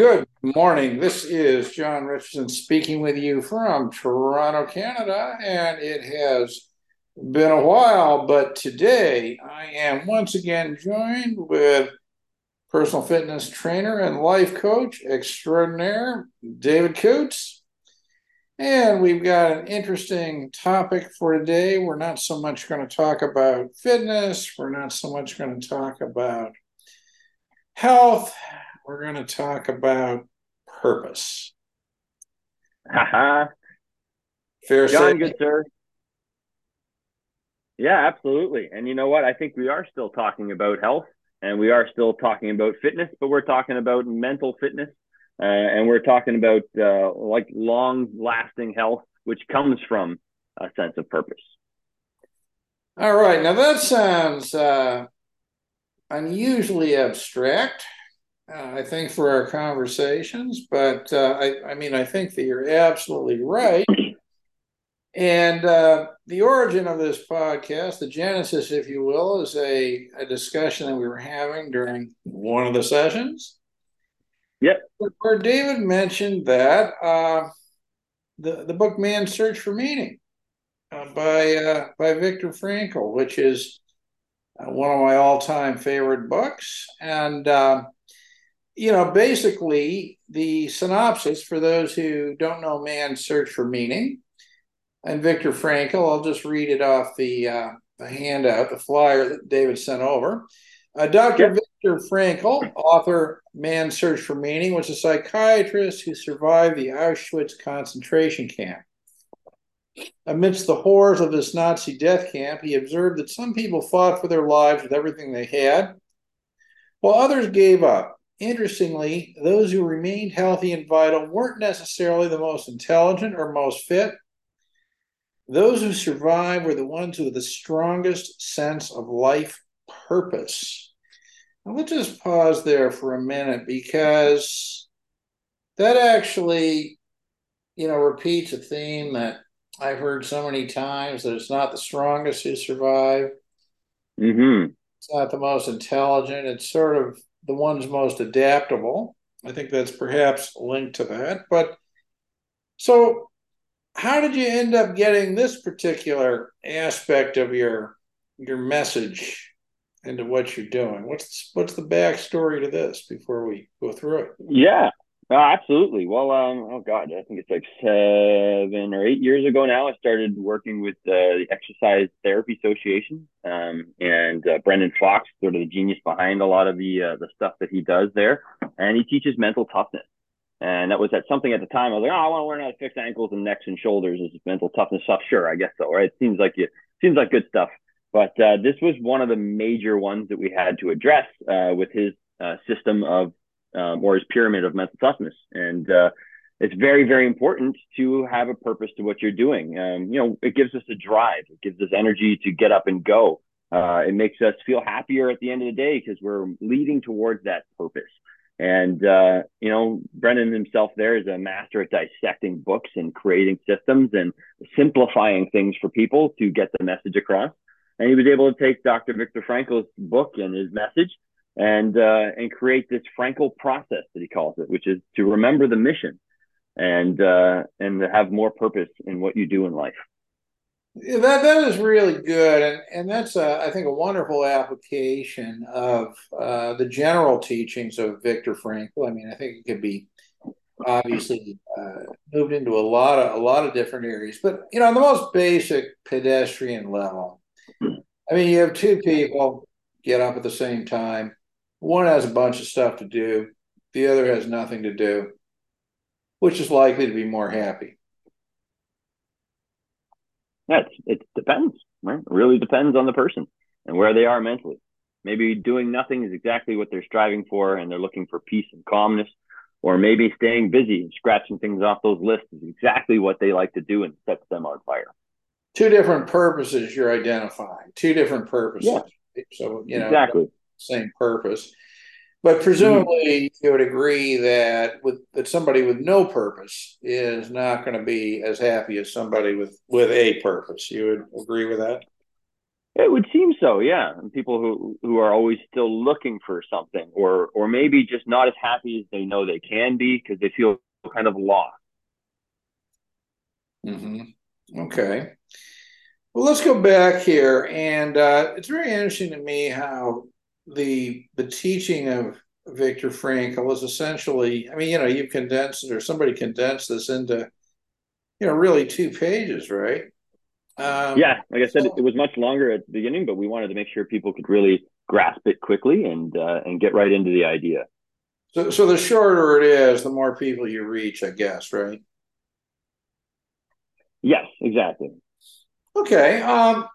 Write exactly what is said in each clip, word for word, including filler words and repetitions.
Good morning. This is John Richardson speaking with you from Toronto, Canada, and it has been a while, but today I am once again joined with personal fitness trainer and life coach extraordinaire, David Coutts. And we've got an interesting topic for today. We're not so much going to talk about fitness. We're not so much going to talk about health. We're going to talk about purpose. Uh-huh. Fair John, say. Good sir. Yeah, absolutely. And you know what? I think we are still talking about health, and we are still talking about fitness, but we're talking about mental fitness, uh, and we're talking about uh, like long-lasting health, which comes from a sense of purpose. All right. Now that sounds uh, unusually abstract, Uh, I think, for our conversations, but uh, I, I mean, I think that you're absolutely right. And uh, the origin of this podcast, the genesis, if you will, is a, a discussion that we were having during one of the sessions. Yep. Where David mentioned that uh, the, the book, Man's Search For Meaning uh, by, uh, by Viktor Frankl, which is uh, one of my all-time favorite books. And, uh, You know, basically, the synopsis, for those who don't know Man's Search for Meaning, and Viktor Frankl, I'll just read it off the, uh, the handout, the flyer that David sent over. Uh, Doctor Yep. Viktor Frankl, author Man's Search for Meaning, was a psychiatrist who survived the Auschwitz concentration camp. Amidst the horrors of this Nazi death camp, he observed that some people fought for their lives with everything they had, while others gave up. Interestingly, those who remained healthy and vital weren't necessarily the most intelligent or most fit. Those who survived were the ones with the strongest sense of life purpose. Now, let's just pause there for a minute, because that actually, you know, repeats a theme that I've heard so many times, that it's not the strongest who survive. Mm-hmm. It's not the most intelligent. It's sort of the ones most adaptable. I think that's perhaps linked to that. But so how did you end up getting this particular aspect of your your message into what you're doing? What's what's the backstory to this before we go through it? Yeah, uh, absolutely. Well, um, oh God, I think it's like seven or eight years ago now, I started working with uh, the Exercise Therapy Association, um, and uh, Brendan Fox, sort of the genius behind a lot of the uh, the stuff that he does there, and he teaches mental toughness. And that was at something at the time. I was like, oh, I want to learn how to fix ankles and necks and shoulders. Is this mental toughness stuff? Sure, I guess so. Right? It seems like it seems like good stuff. But uh, this was one of the major ones that we had to address uh, with his uh, system of Um, or his pyramid of mental toughness. And uh, it's very, very important to have a purpose to what you're doing. Um, you know, it gives us a drive. It gives us energy to get up and go. Uh, it makes us feel happier at the end of the day because we're leading towards that purpose. And, uh, you know, Brendan himself there is a master at dissecting books and creating systems and simplifying things for people to get the message across. And he was able to take Doctor Viktor Frankl's book and his message and uh, and create this Frankl process that he calls it, which is to remember the mission and uh, and to have more purpose in what you do in life. Yeah, that that is really good, and and that's a, I think a wonderful application of uh, the general teachings of Viktor Frankl. I mean, I think it could be obviously uh, moved into a lot of a lot of different areas, but you know, on the most basic pedestrian level, I mean, you have two people get up at the same time. One has a bunch of stuff to do. The other has nothing to do. Which is likely to be more happy? Yeah, it, it depends, right? It really depends on the person and where they are mentally. Maybe doing nothing is exactly what they're striving for, and they're looking for peace and calmness. Or maybe staying busy and scratching things off those lists is exactly what they like to do and sets them on fire. Two different purposes you're identifying. Two different purposes. Yeah. So, you know, exactly. Same purpose. But presumably you would agree that with that somebody with no purpose is not going to be as happy as somebody with, with a purpose. You would agree with that? It would seem so, yeah. And people who, who are always still looking for something, or or maybe just not as happy as they know they can be because they feel kind of lost. Mm-hmm. Okay. Well, let's go back here. And uh, it's very interesting to me how the the teaching of Viktor Frankl is essentially, I mean, you know, you've condensed it, or somebody condensed this into, you know, really two pages, right? Um, yeah, like I said, so, it was much longer at the beginning, but we wanted to make sure people could really grasp it quickly and uh, and get right into the idea. So, so the shorter it is, the more people you reach, I guess, right? Yes, exactly. Okay. Um,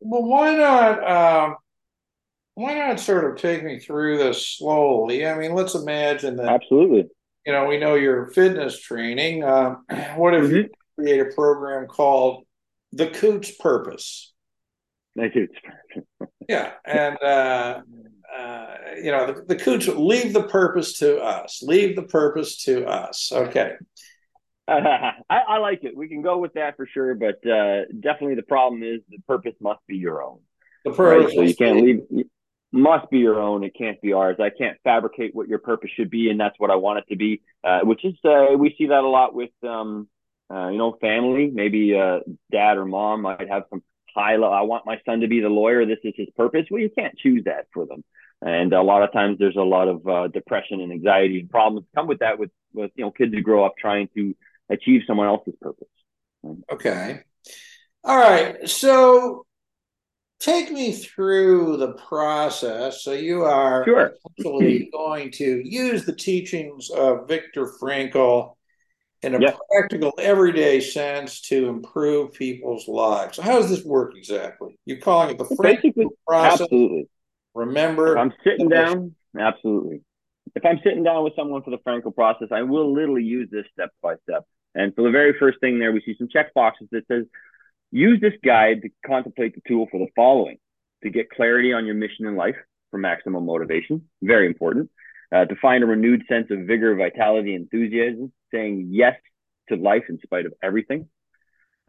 well, why not? Um, why not sort of take me through this slowly? I mean, let's imagine that. Absolutely. You know, we know your fitness training. Uh, what if mm-hmm. you create a program called The Coutts Purpose? The Coutts Purpose. Yeah. And, uh, uh, you know, the, the Coutts, leave the purpose to us. Leave the purpose to us. Okay. Uh, I, I like it. We can go with that for sure. But uh, definitely the problem is the purpose must be your own. The purpose. Right? So you can't leave. You must be your own. It can't be ours. I can't fabricate what your purpose should be. And that's what I want it to be, uh, which is uh, we see that a lot with um, Uh, you know, family, maybe uh, dad or mom might have some high level, I want my son to be the lawyer. This is his purpose. Well, you can't choose that for them. And a lot of times there's a lot of uh, depression and anxiety and problems come with that with, with, you know, kids who grow up trying to achieve someone else's purpose. Okay. All right. So take me through the process. So you are sure. actually going to use the teachings of Viktor Frankl in a yep. practical, everyday sense to improve people's lives. So how does this work exactly? You're calling it the Frankl process? Absolutely. Remember? If I'm sitting down, absolutely. If I'm sitting down with someone for the Frankl process, I will literally use this step by step. And for the very first thing there, we see some check boxes that says, use this guide to contemplate the tool for the following: to get clarity on your mission in life for maximum motivation, very important. Uh, to find a renewed sense of vigor, vitality, enthusiasm, saying yes to life in spite of everything,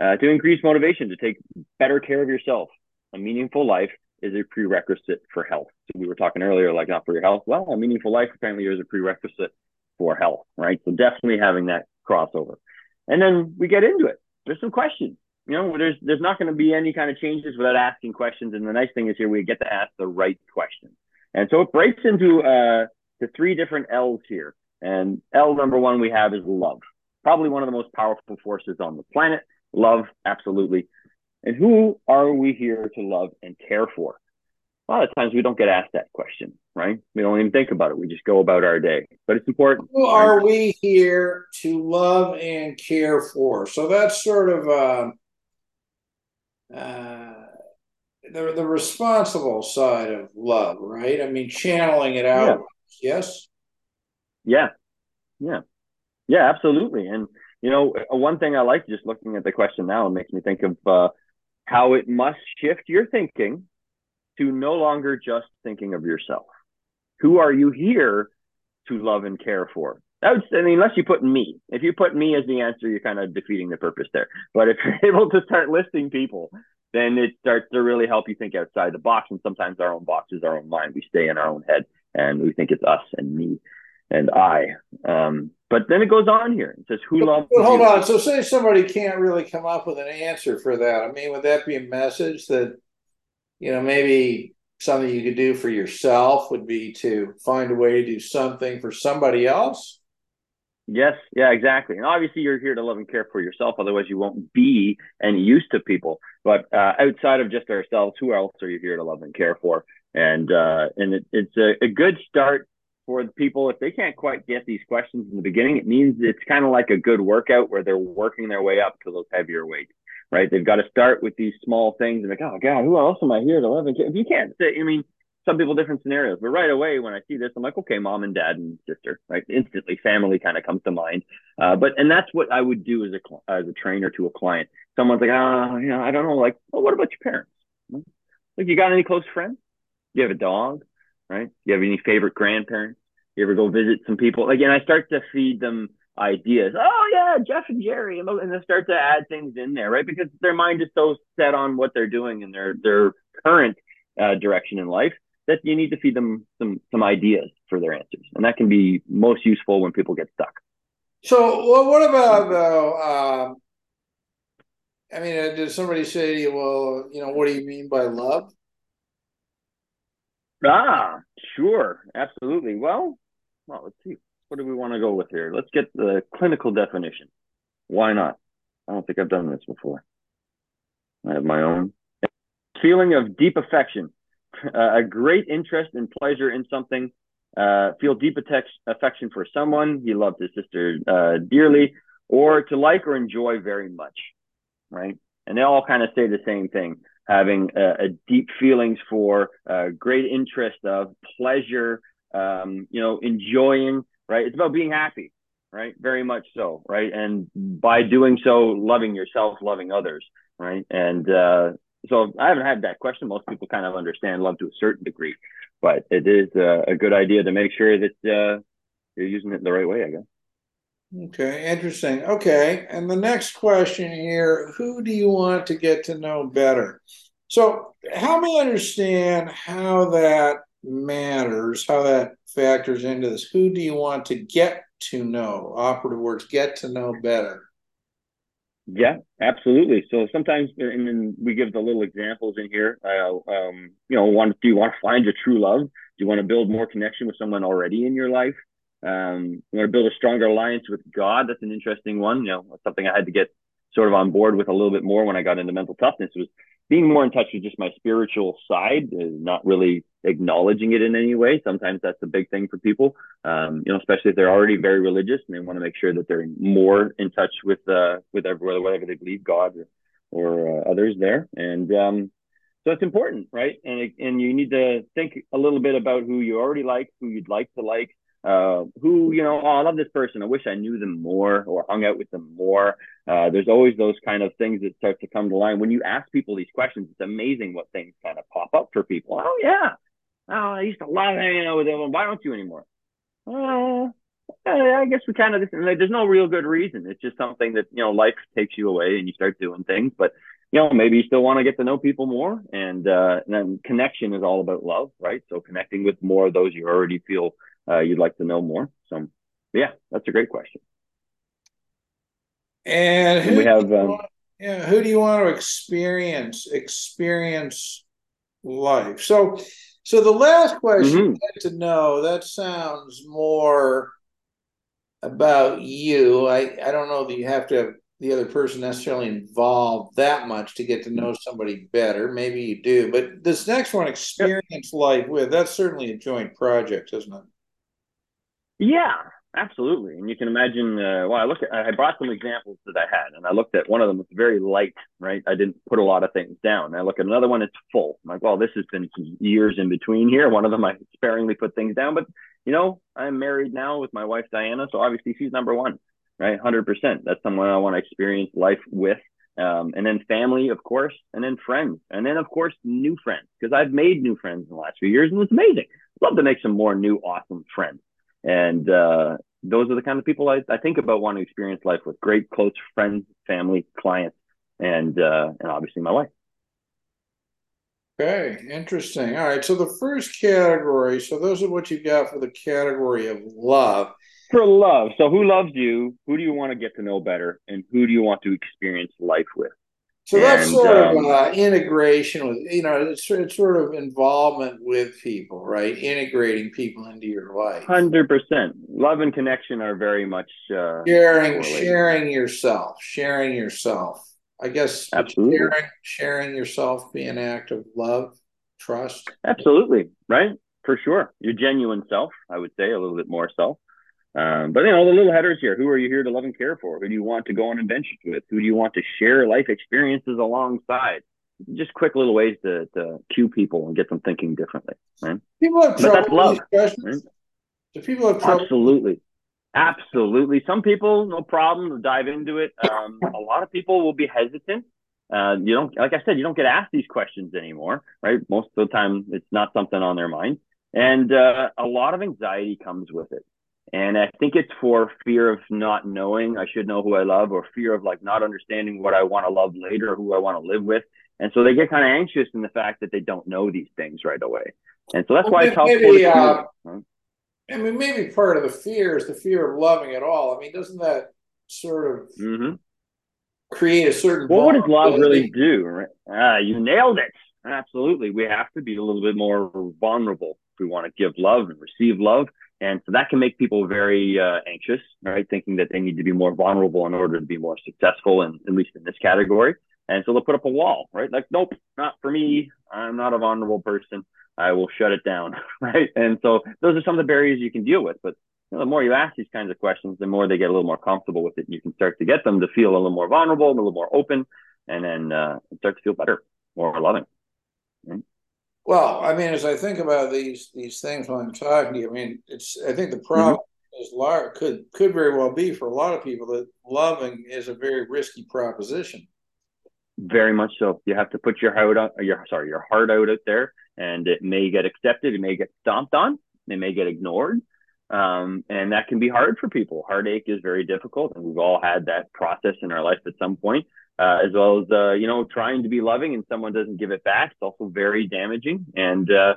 uh, to increase motivation, to take better care of yourself. A meaningful life is a prerequisite for health. So we were talking earlier, like not for your health. Well, a meaningful life apparently is a prerequisite for health, right? So definitely having that crossover. And then we get into it. There's some questions. You know, there's there's not going to be any kind of changes without asking questions. And the nice thing is here, we get to ask the right questions. And so it breaks into uh, the three different L's here. And L number one we have is love. Probably one of the most powerful forces on the planet. Love, absolutely. And who are we here to love and care for? A lot of times we don't get asked that question, right? We don't even think about it. We just go about our day. But it's important. Who are we here to love and care for? So that's sort of uh, uh, the, the responsible side of love, right? I mean, channeling it out. Yeah. Yes. Yeah. Yeah. Yeah, absolutely. And, you know, one thing I like just looking at the question now, it makes me think of uh, how it must shift your thinking to no longer just thinking of yourself. Who are you here to love and care for? That would, I mean, unless you put me. If you put me as the answer, you're kind of defeating the purpose there. But if you're able to start listing people, then it starts to really help you think outside the box. And sometimes our own box is our own mind. We stay in our own head. And we think it's us and me and I. Um, but then it goes on here. It says, who loves you? Hold on. So say somebody can't really come up with an answer for that. I mean, would that be a message that, you know, maybe something you could do for yourself would be to find a way to do something for somebody else? Yes. Yeah, exactly. And obviously you're here to love and care for yourself. Otherwise you won't be any use to people. But uh, outside of just ourselves, who else are you here to love and care for? And uh, and it, it's a, a good start for the people. If they can't quite get these questions in the beginning, it means it's kind of like a good workout where they're working their way up to those heavier weights, right? They've got to start with these small things and like, oh, God, who else am I here to love and care? If you can't say, I mean, some people different scenarios. But right away when I see this, I'm like, okay, mom and dad and sister, right? Instantly family kind of comes to mind. Uh, but and that's what I would do as a, as a trainer to a client. Someone's like, oh, you know, I don't know. Like, well, what about your parents? Like, you got any close friends? You have a dog, right? You have any favorite grandparents? You ever go visit some people? Like, and I start to feed them ideas. Oh yeah, Jeff and Jerry, and they'll start to add things in there, right? Because their mind is so set on what they're doing and their their current uh, direction in life that you need to feed them some some ideas for their answers, and that can be most useful when people get stuck. So, well, what about though? Um, I mean, did somebody say to you, "Well, you know, what do you mean by love?" Ah, sure, absolutely. Well, well, let's see. What do we want to go with here? Let's get the clinical definition. Why not? I don't think I've done this before. I have my own feeling of deep affection, uh, a great interest and pleasure in something. Uh, feel deep affection for someone. He loved his sister uh, dearly, or to like or enjoy very much, right? And they all kind of say the same thing: having uh, a deep feelings for, uh, great interest of, pleasure, um, you know, enjoying. Right? It's about being happy, right? Very much so, right? And by doing so, loving yourself, loving others, right? And uh, so I haven't had that question. Most people kind of understand love to a certain degree, but it is uh, a good idea to make sure that uh, you're using it the right way, I guess. Okay, interesting. Okay, and the next question here, who do you want to get to know better? So help me understand how that matters, how that factors into this. Who do you want to get to know? Operative words, get to know better. Yeah, absolutely. So sometimes, and then we give the little examples in here. Uh, um, you know, want, do you want to find your true love? Do you want to build more connection with someone already in your life? Um, you want to build a stronger alliance with God? That's an interesting one. You know, that's something I had to get sort of on board with a little bit more when I got into mental toughness, was being more in touch with just my spiritual side, not really acknowledging it in any way. Sometimes that's a big thing for people, um, you know, especially if they're already very religious and they want to make sure that they're more in touch with uh, with everywhere, whatever they believe, God or, or uh, others there. And um, so it's important, right? And it, and you need to think a little bit about who you already like, who you'd like to like, uh, who, you know, oh, I love this person. I wish I knew them more or hung out with them more. Uh, there's always those kind of things that start to come to line. When you ask people these questions, it's amazing what things kind of pop up for people. Oh, yeah. Oh, I used to love hanging out with them. Why don't you anymore? Oh, uh, I guess we kind of, like, there's no real good reason. It's just something that, you know, life takes you away and you start doing things. But, you know, maybe you still want to get to know people more. And, uh, and then connection is all about love, right? So connecting with more of those you already feel uh, you'd like to know more. So, yeah, that's a great question. And who, we have, um, want, yeah, who do you want to experience, experience life? So, so the last question, mm-hmm. I'd like to know, that sounds more about you. I, I don't know that you have to have the other person necessarily involved that much to get to know somebody better. Maybe you do, but this next one, experience yeah. life with, that's certainly a joint project, isn't it? Yeah. Absolutely. And you can imagine, uh, well, I look at, I brought some examples that I had, and I looked at one of them was very light, right? I didn't put a lot of things down. And I look at another one, it's full. I'm like, well, this has been some years in between here. One of them, I sparingly put things down, but you know, I'm married now with my wife, Diana. So obviously she's number one, right? one hundred percent. That's someone I want to experience life with. Um, and then family, of course, and then friends. And then of course, new friends, because I've made new friends in the last few years and it's amazing. Love to make some more new, awesome friends. And uh, those are the kind of people I, I think about wanting to experience life with: great, close friends, family, clients, and uh, and obviously my wife. Okay, interesting. All right, so the first category, so those are what you've got for the category of love. For love, so who loves you? Who do you want to get to know better? And who do you want to experience life with? So and, that's sort um, of uh, integration with, you know, it's, it's sort of involvement with people, right? Integrating people into your life. one hundred percent. Love and connection are very much uh, sharing, sharing yourself, sharing yourself. I guess absolutely. Sharing, sharing yourself be an act of love, trust. Absolutely. Right. For sure. Your genuine self, I would say, a little bit more self. Um, but, you know, the little headers here, who are you here to love and care for? Who do you want to go on adventures with? Who do you want to share life experiences alongside? Just quick little ways to, to cue people and get them thinking differently. Right? People have trouble that's love, with these questions. Right? Do people have trouble? Absolutely. Absolutely. Some people, no problem, will dive into it. Um, a lot of people will be hesitant. Uh, you don't, like I said, you don't get asked these questions anymore, right? Most of the time, it's not something on their mind. And uh, a lot of anxiety comes with it. And I think it's for fear of not knowing I should know who I love, or fear of like not understanding what I want to love later, or who I want to live with. And so they get kind of anxious in the fact that they don't know these things right away. And so that's well, why it's helpful. Maybe, uh, huh? I mean, maybe part of the fear is the fear of loving at all. I mean, doesn't that sort of mm-hmm. create a certain... Well, what does love really do? Right? Ah, you nailed it. Absolutely. We have to be a little bit more vulnerable if we want to give love and receive love. And so that can make people very uh, anxious, right? Thinking that they need to be more vulnerable in order to be more successful, and at least in this category. And so they'll put up a wall, right? Like, nope, not for me. I'm not a vulnerable person. I will shut it down, right? And so those are some of the barriers you can deal with. But you know, the more you ask these kinds of questions, the more they get a little more comfortable with it. You can start to get them to feel a little more vulnerable, a little more open, and then uh, start to feel better, more loving. Right? Well, I mean, as I think about these these things when I'm talking to you, I mean, it's I think the problem mm-hmm. is large, could could very well be for a lot of people that loving is a very risky proposition. Very much so. You have to put your heart out, your sorry, your heart out out there, and it may get accepted. It may get stomped on. It may get ignored, um, and that can be hard for people. Heartache is very difficult, and we've all had that process in our life at some point. Uh, as well as, uh, you know, trying to be loving and someone doesn't give it back. It's also very damaging. And uh,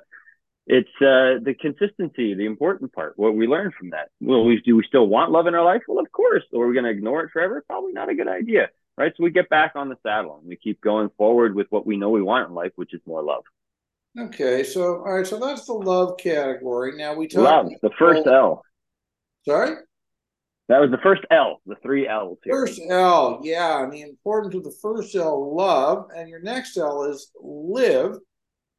it's uh, the consistency, the important part, what we learn from that. Well, we, do we still want love in our life? Well, of course. Or are we going to ignore it forever? Probably not a good idea, right? So we get back on the saddle and we keep going forward with what we know we want in life, which is more love. Okay. So, all right. So that's the love category. Now we talk love, the first L. Sorry? That was the first L, the three L's here. First L, yeah. And the importance of the first L, love, and your next L is live.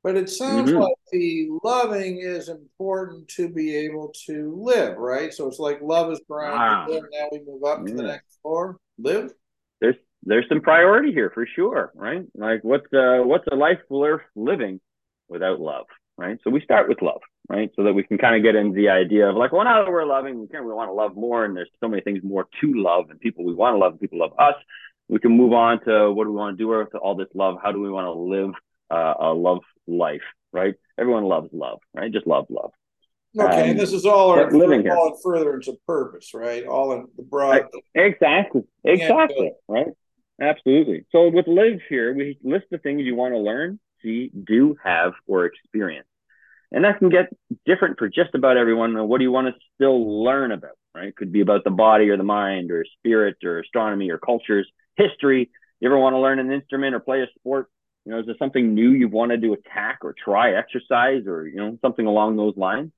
But it sounds mm-hmm. like the loving is important to be able to live, right? So it's like love is ground. Wow. Now we move up yeah. to the next floor, live. There's there's some priority here for sure, right? Like what's uh, what's a life worth living without love, right? So we start with love. Right. So that we can kind of get into the idea of like, well, now that we're loving, we can, we want to love more. And there's so many things more to love, and people we want to love, and people love us. We can move on to what do we want to do with all this love? How do we want to live uh, a love life? Right. Everyone loves love. Right. Just love, love. Okay. Um, and this is all our living here. All further into purpose. Right. All in the broad. Right. Exactly. Exactly. Right. Absolutely. So with live here, we list the things you want to learn, see, do, have, or experience. And that can get different for just about everyone. What do you want to still learn about, right? It could be about the body or the mind or spirit or astronomy or cultures, history. You ever want to learn an instrument or play a sport? You know, is there something new you wanted to attack or try, exercise, or, you know, something along those lines?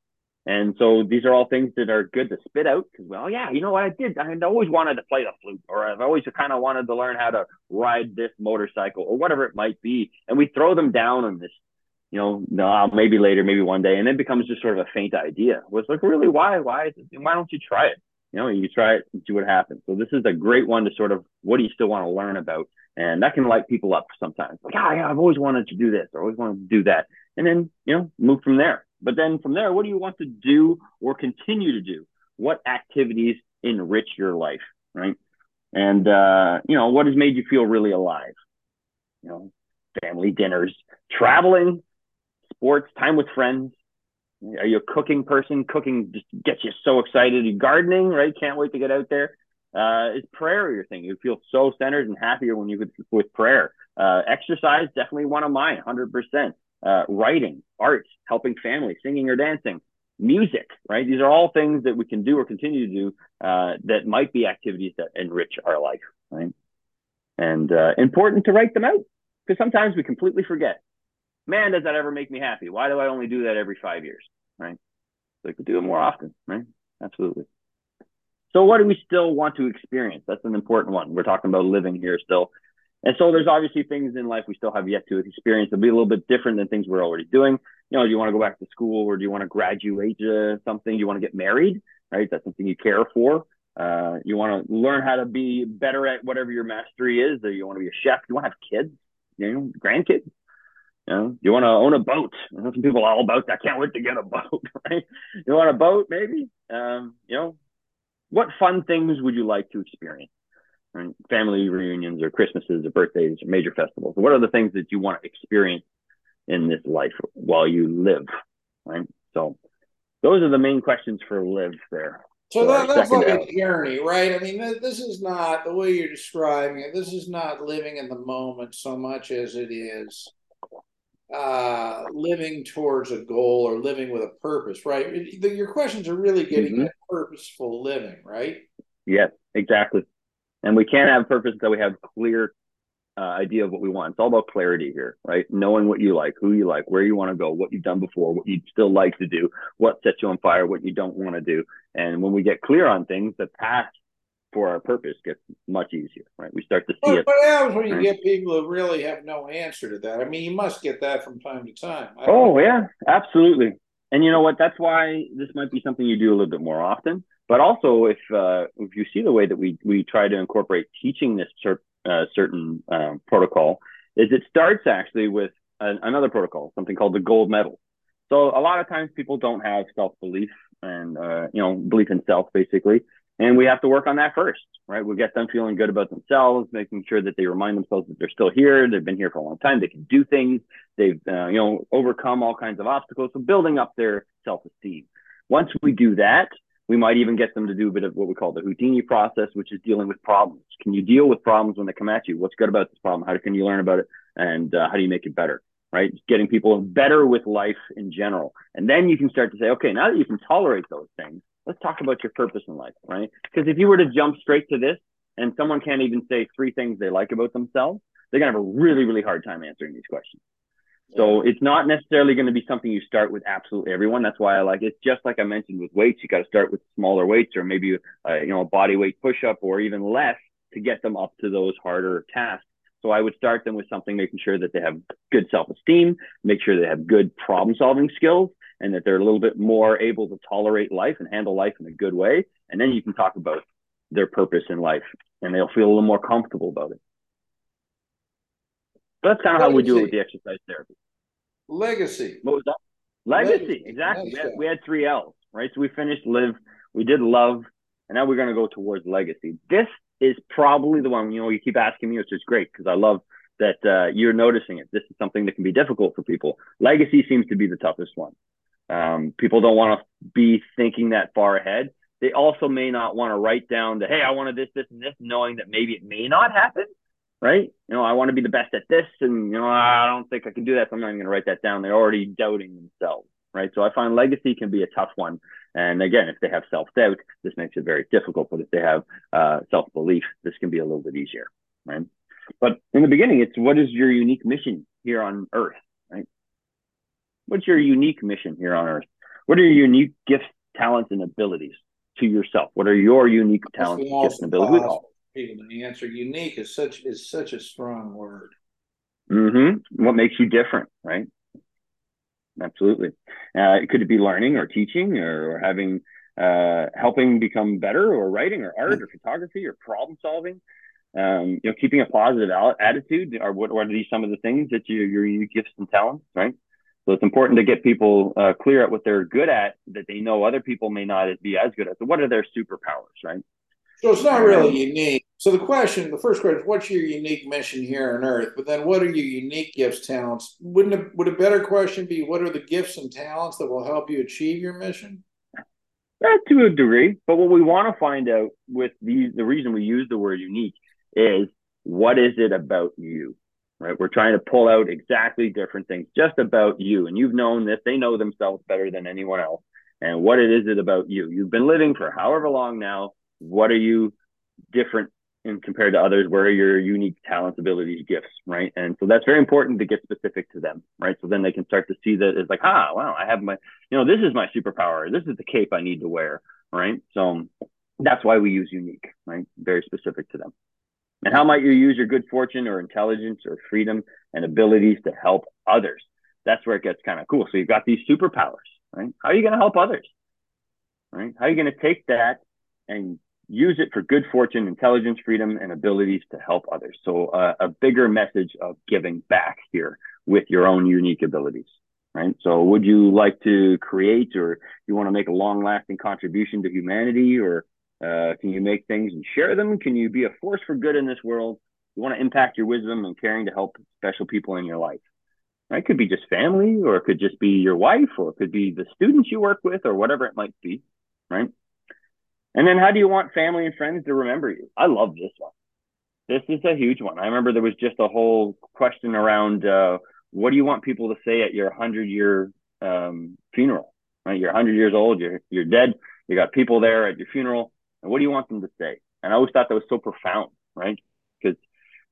And so these are all things that are good to spit out because, well, yeah, you know what I did? I always wanted to play the flute, or I've always kind of wanted to learn how to ride this motorcycle, or whatever it might be. And we throw them down on this, you know, no, maybe later, maybe one day. And it becomes just sort of a faint idea. Well, it's like, really, why? Why is it, why don't you try it? You know, you try it and see what happens. So this is a great one to sort of, what do you still want to learn about? And that can light people up sometimes. Like, ah, oh, yeah, I've always wanted to do this. I always wanted to do that. And then, you know, move from there. But then from there, what do you want to do or continue to do? What activities enrich your life, right? And, uh, you know, what has made you feel really alive? You know, family dinners, traveling, sports, time with friends. Are you a cooking person? Cooking just gets you so excited. You're gardening, right? Can't wait to get out there. Uh, is prayer your thing? You feel so centered and happier when you could with prayer. Uh, exercise, definitely one of mine, one hundred percent. Uh, writing, art, helping family, singing or dancing, music, right? These are all things that we can do or continue to do uh, that might be activities that enrich our life, right? And uh, important to write them out because sometimes we completely forget. Man, does that ever make me happy? Why do I only do that every five years, right? So we could do it more often, right? Absolutely. So what do we still want to experience? That's an important one. We're talking about living here still. And so there's obviously things in life we still have yet to experience. It'll be a little bit different than things we're already doing. You know, do you want to go back to school, or do you want to graduate uh, something? Do you want to get married, right? That's something you care for. Uh, you want to learn how to be better at whatever your mastery is. Or you want to be a chef. You want to have kids, you know, grandkids. You know, you want to own a boat. I know some people are all about that. I can't wait to get a boat, right? You want a boat, maybe? Um, you know, what fun things would you like to experience? Right? Family reunions or Christmases or birthdays or major festivals. What are the things that you want to experience in this life while you live, right? So those are the main questions for live there. So that, that's like a journey, right? I mean, this is not, the way you're describing it, this is not living in the moment so much as it is uh, living towards a goal or living with a purpose, right? It, the, your questions are really getting mm-hmm. at purposeful living, right? Yes, exactly. And we can't have purpose until we have clear uh, idea of what we want. It's all about clarity here, right? Knowing what you like, who you like, where you want to go, what you've done before, what you'd still like to do, what sets you on fire, what you don't want to do. And when we get clear on things, the path for our purpose gets much easier, right? We start to see well, it. What happens when you right? get people who really have no answer to that? I mean, you must get that from time to time. Oh, know. yeah, absolutely. And you know what? That's why this might be something you do a little bit more often. But also, if uh, if you see the way that we, we try to incorporate teaching this cert, uh, certain um, protocol, is it starts actually with an, another protocol, something called the gold medal. So a lot of times people don't have self-belief and, uh, you know, belief in self, basically. And we have to work on that first, right? We'll get them feeling good about themselves, making sure that they remind themselves that they're still here. They've been here for a long time. They can do things. They've, uh, you know, overcome all kinds of obstacles. So building up their self-esteem. Once we do that, we might even get them to do a bit of what we call the Houdini process, which is dealing with problems. Can you deal with problems when they come at you? What's good about this problem? How can you learn about it? And uh, how do you make it better, right? Getting people better with life in general. And then you can start to say, okay, now that you can tolerate those things, let's talk about your purpose in life, right? Because if you were to jump straight to this and someone can't even say three things they like about themselves, they're going to have a really, really hard time answering these questions. So it's not necessarily going to be something you start with absolutely everyone. That's why I like it. Just like I mentioned with weights, you got to start with smaller weights or maybe uh, you know, a body weight push-up or even less to get them up to those harder tasks. So I would start them with something, making sure that they have good self-esteem, make sure they have good problem-solving skills, and that they're a little bit more able to tolerate life and handle life in a good way. And then you can talk about their purpose in life, and they'll feel a little more comfortable about it. So that's kind of Legacy. How we do it with the exercise therapy. Legacy. What was that? Legacy. Legacy. Exactly. Legacy. We, had, we had three L's, right? So we finished live, we did love, and now we're going to go towards legacy. This is probably the one, you know, you keep asking me, which is great because I love that uh, you're noticing it. This is something that can be difficult for people. Legacy seems to be the toughest one. Um, people don't want to be thinking that far ahead. They also may not want to write down the, hey, I wanted this, this, and this, knowing that maybe it may not happen. Right? You know, I want to be the best at this, and, you know, I don't think I can do that, so I'm not even going to write that down. They're already doubting themselves, right? So I find legacy can be a tough one. And again, if they have self-doubt, this makes it very difficult. But if they have uh, self-belief, this can be a little bit easier, right? But in the beginning, it's what is your unique mission here on Earth, right? What's your unique mission here on Earth? What are your unique gifts, talents, and abilities to yourself? What are your unique talents, gifts, and abilities? People to answer. Unique is such is such a strong word. Mm-hmm. What makes you different, right? Absolutely. Uh, could it be learning or teaching or, or having uh, helping become better, or writing or art or photography or problem solving? Um, you know, keeping a positive attitude. Or what, what are these some of the things that you, your unique gifts and talents, right? So it's important to get people uh, clear at what they're good at, that they know other people may not be as good at. So what are their superpowers, right? So it's not really unique. So the question, the first question is, what's your unique mission here on Earth? But then what are your unique gifts, talents? Wouldn't a, would a better question be, what are the gifts and talents that will help you achieve your mission? Yeah, to a degree. But what we want to find out with these, the reason we use the word unique is, what is it about you, right? We're trying to pull out exactly different things just about you. And you've known this. They know themselves better than anyone else. And what is it about you? You've been living for however long now. What are you different in compared to others? Where are your unique talents, abilities, gifts, right? And so that's very important to get specific to them, right? So then they can start to see that it's like, ah, wow, I have my, you know, this is my superpower. This is the cape I need to wear, right? So that's why we use unique, right? Very specific to them. And how might you use your good fortune or intelligence or freedom and abilities to help others? That's where it gets kind of cool. So you've got these superpowers, right? How are you going to help others, right? How are you going to take that and use it for good fortune, intelligence, freedom, and abilities to help others? So uh, a bigger message of giving back here with your own unique abilities, right? So would you like to create, or you want to make a long-lasting contribution to humanity, or uh, can you make things and share them? Can you be a force for good in this world? You want to impact your wisdom and caring to help special people in your life. Right? It could be just family, or it could just be your wife, or it could be the students you work with, or whatever it might be, right? And then how do you want family and friends to remember you? I love this one. This is a huge one. I remember there was just a whole question around uh, what do you want people to say at your hundred-year um, funeral? Right? You're one hundred years old. You're, you're dead. You got people there at your funeral. And what do you want them to say? And I always thought that was so profound, right? Because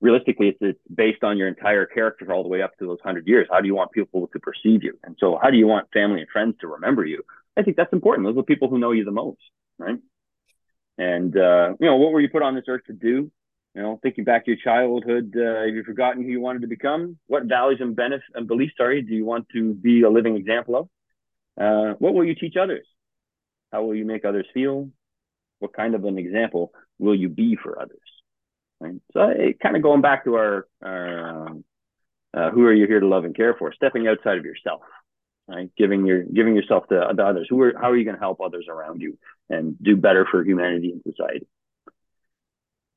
realistically, it's, it's based on your entire character all the way up to those one hundred years. How do you want people to perceive you? And so how do you want family and friends to remember you? I think that's important. Those are the people who know you the most, right? And, uh, you know, what were you put on this earth to do? You know, thinking back to your childhood, uh, have you forgotten who you wanted to become? What values and benefits and beliefs, sorry, do you want to be a living example of? Uh, what will you teach others? How will you make others feel? What kind of an example will you be for others? Right? So it kind of going back to our, our uh, who are you here to love and care for? Stepping outside of yourself, right? Giving your giving yourself to, to others. Who are how are you going to help others around you and do better for humanity and society?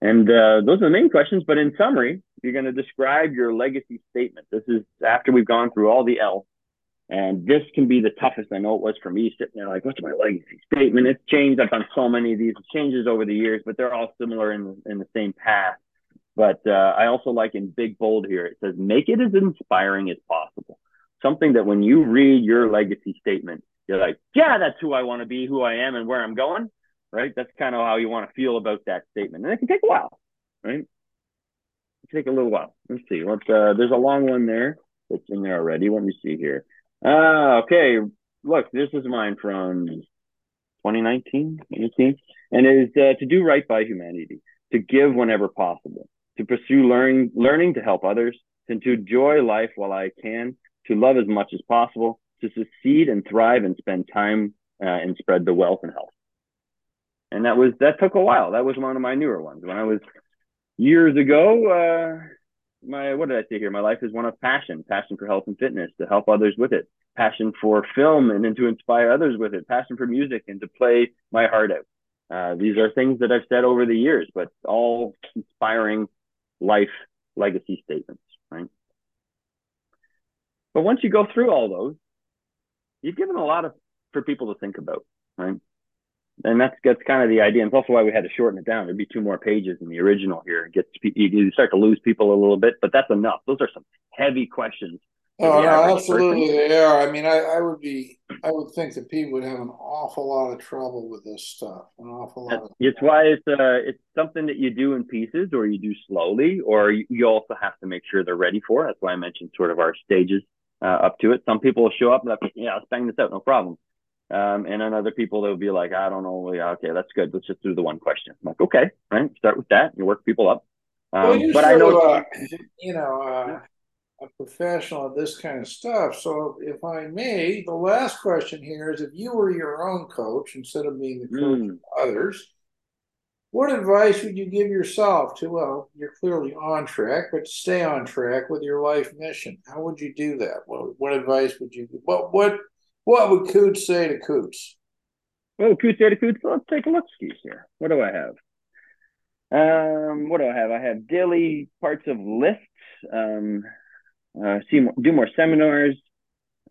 And uh, those are the main questions. But in summary, you're going to describe your legacy statement. This is after we've gone through all the L. And this can be the toughest. I know it was for me sitting there like, what's my legacy statement? It's changed. I've done so many of these changes over the years, but they're all similar in, in the same path. But uh, I also like in big bold here, it says, make it as inspiring as possible. Something that when you read your legacy statement, you're like, yeah, that's who I want to be, who I am and where I'm going, right? That's kind of how you want to feel about that statement. And it can take a while, right? It can take a little while. Let's see. Let's, uh, there's a long one there that's in there already. Let me see here. Ah, uh, okay. Look, this is mine from twenty nineteen, eighteen, and it is uh, to do right by humanity, to give whenever possible, to pursue learning, learning to help others, and to enjoy life while I can, to love as much as possible, to succeed and thrive and spend time uh, and spread the wealth and health. And that was that took a while. That was one of my newer ones. When I was years ago. Uh, My, what did I say here? My life is one of passion, passion for health and fitness, to help others with it, passion for film and then to inspire others with it, passion for music and to play my heart out. Uh, these are things that I've said over the years, but all inspiring life legacy statements, right? But once you go through all those, you've given a lot of for people to think about, right? And that's, that's kind of the idea. And it's also why we had to shorten it down. There'd be two more pages in the original here. It gets, you start to lose people a little bit, but that's enough. Those are some heavy questions. Oh, no, absolutely they are. I mean, I, I would be, I would think that people would have an awful lot of trouble with this stuff. An awful lot. Of it's why it's, uh, it's something that you do in pieces or you do slowly, or you, you also have to make sure they're ready for it. That's why I mentioned sort of our stages uh, up to it. Some people will show up and they'll be, yeah, let's bang this out. No problem. Um, and then other people, they'll be like, I don't know. Yeah, okay, that's good. Let's just do the one question. I'm like, okay, right. Start with that. You work people up. Um, well, but I know, uh, you know, uh, a professional at this kind of stuff. So if I may, the last question here is if you were your own coach instead of being the coach mm. of others, what advice would you give yourself to, well, you're clearly on track, but stay on track with your life mission. How would you do that? What, what advice would you, what, what, What would Coutts say to Coutts? What would Coutts say to Coutts? Let's take a look here. What do I have? Um, what do I have? I have daily parts of lists. Um, uh, see, more, do more seminars.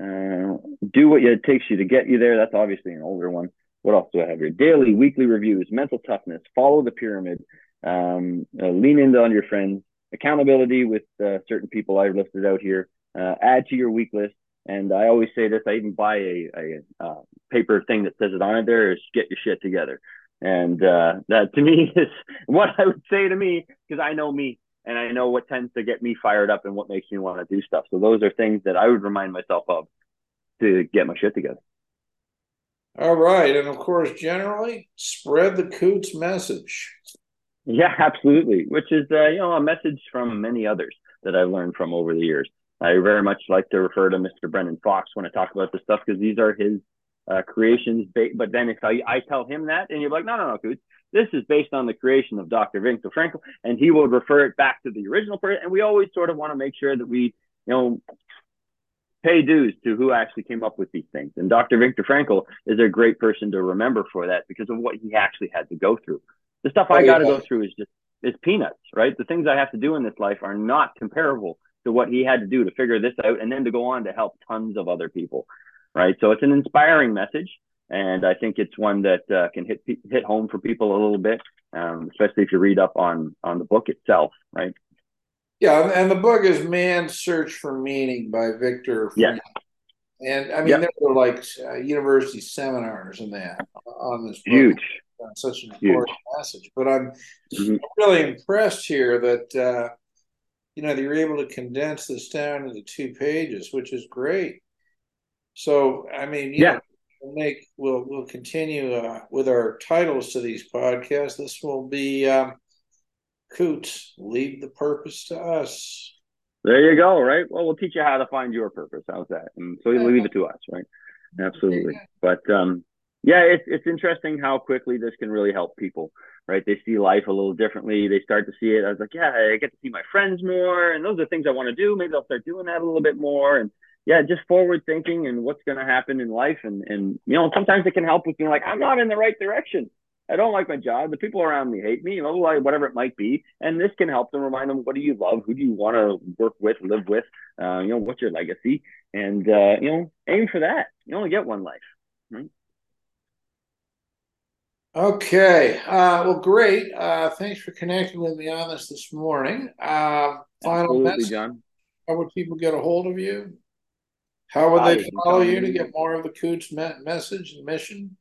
Uh, do what it takes you to get you there. That's obviously an older one. What else do I have here? Daily, weekly reviews, mental toughness, follow the pyramid, um, uh, lean into on your friends, accountability with uh, certain people I've listed out here. Uh, add to your week list. And I always say this, I even buy a, a, a paper thing that says it on it there is get your shit together. And uh, that to me is what I would say to me, because I know me and I know what tends to get me fired up and what makes me want to do stuff. So those are things that I would remind myself of to get my shit together. All right. And of course, generally spread the Coutts message. Yeah, absolutely. Which is, uh, you know, a message from many others that I've learned from over the years. I very much like to refer to Mister Brendan Fox when I talk about this stuff because these are his uh, creations. But then if I, I tell him that, and you're like, no, no, no, Coutts, this is based on the creation of Doctor Viktor Frankl, and he will refer it back to the original person. And we always sort of want to make sure that we, you know, pay dues to who actually came up with these things. And Doctor Viktor Frankl is a great person to remember for that because of what he actually had to go through. The stuff oh, I got to yeah. go through is just is peanuts, right? The things I have to do in this life are not comparable to what he had to do to figure this out and then to go on to help tons of other people, right? So it's an inspiring message. And I think it's one that uh, can hit hit home for people a little bit, um, especially if you read up on on the book itself, right? Yeah, and the book is Man's Search for Meaning by Viktor Frankl. Yeah. And I mean, yep. there were like uh, university seminars and that on this book. Huge. It's such an important Huge. message. But I'm mm-hmm. really impressed here that, uh, you know, that you're able to condense this down into two pages, which is great. So, I mean, you yeah. know, we'll, make, we'll, we'll continue uh, with our titles to these podcasts. This will be um, Coutts, Leave the Purpose to Us. There you go, right? Well, we'll teach you how to find your purpose. How's that? And so you leave it to us, right? Absolutely. But um, yeah, it's it's interesting how quickly this can really help people, right? They see life a little differently. They start to see it. I was like, yeah, I get to see my friends more, and those are the things I want to do. Maybe I'll start doing that a little bit more. And yeah, just forward thinking and what's going to happen in life. And and you know, sometimes it can help with being like, I'm not in the right direction. I don't like my job. The people around me hate me, you know, like whatever it might be. And this can help them remind them, what do you love? Who do you want to work with, live with? Uh, you know, what's your legacy? And, uh, you know, aim for that. You only get one life. Right? Okay. Uh, well, great. Uh, thanks for connecting with me on this this morning. Uh, final message, John. How would people get a hold of you? How would they I follow you to get more of the Coutts message and mission?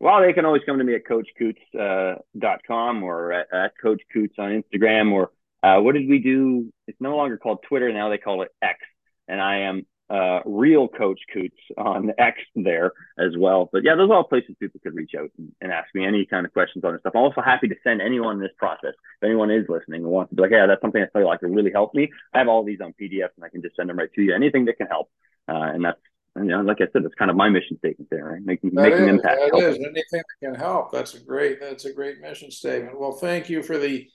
Well, they can always come to me at coach coots dot com uh, or at, at Coach Coutts on Instagram, or uh, what did we do? It's no longer called Twitter. Now they call it X. And I am uh, real Coach Coutts on X there as well. But yeah, those are all places people could reach out and, and ask me any kind of questions on this stuff. I'm also happy to send anyone in this process. If anyone is listening and wants to be like, yeah, that's something I feel like really helped me, I have all these on P D F and I can just send them right to you. Anything that can help. Uh, and that's, And, you know, like I said, that's kind of my mission statement there, right? Making, making impact. That is. Anything that can help. That's a great, that's a great mission statement. Well, thank you for the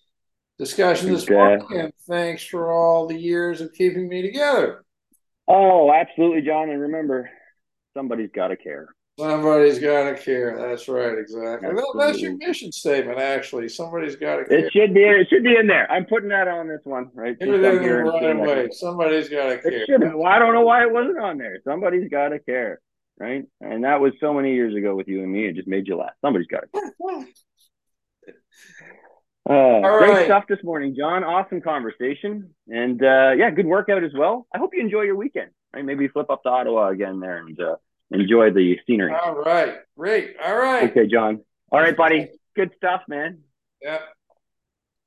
discussion this morning, and thanks for all the years of keeping me together. Oh, absolutely, John. And remember, somebody's got to care. Somebody's got to care. That's right. Exactly. That, that's your mission statement, actually. Somebody's got to care. It should be. It should be in there. I'm putting that on this one, right? It was in the right way. Somebody's got to care. It should have. Well, I don't know why it wasn't on there. Somebody's got to care, right? And that was so many years ago with you and me. It just made you laugh. Somebody's got to care. Uh, All right. Great stuff this morning, John. Awesome conversation. And, uh, yeah, good workout as well. I hope you enjoy your weekend. Right? Maybe flip up to Ottawa again there and uh, – enjoy the scenery. All right. Great. All right. Okay, John. All right, buddy. Good stuff, man. Yeah.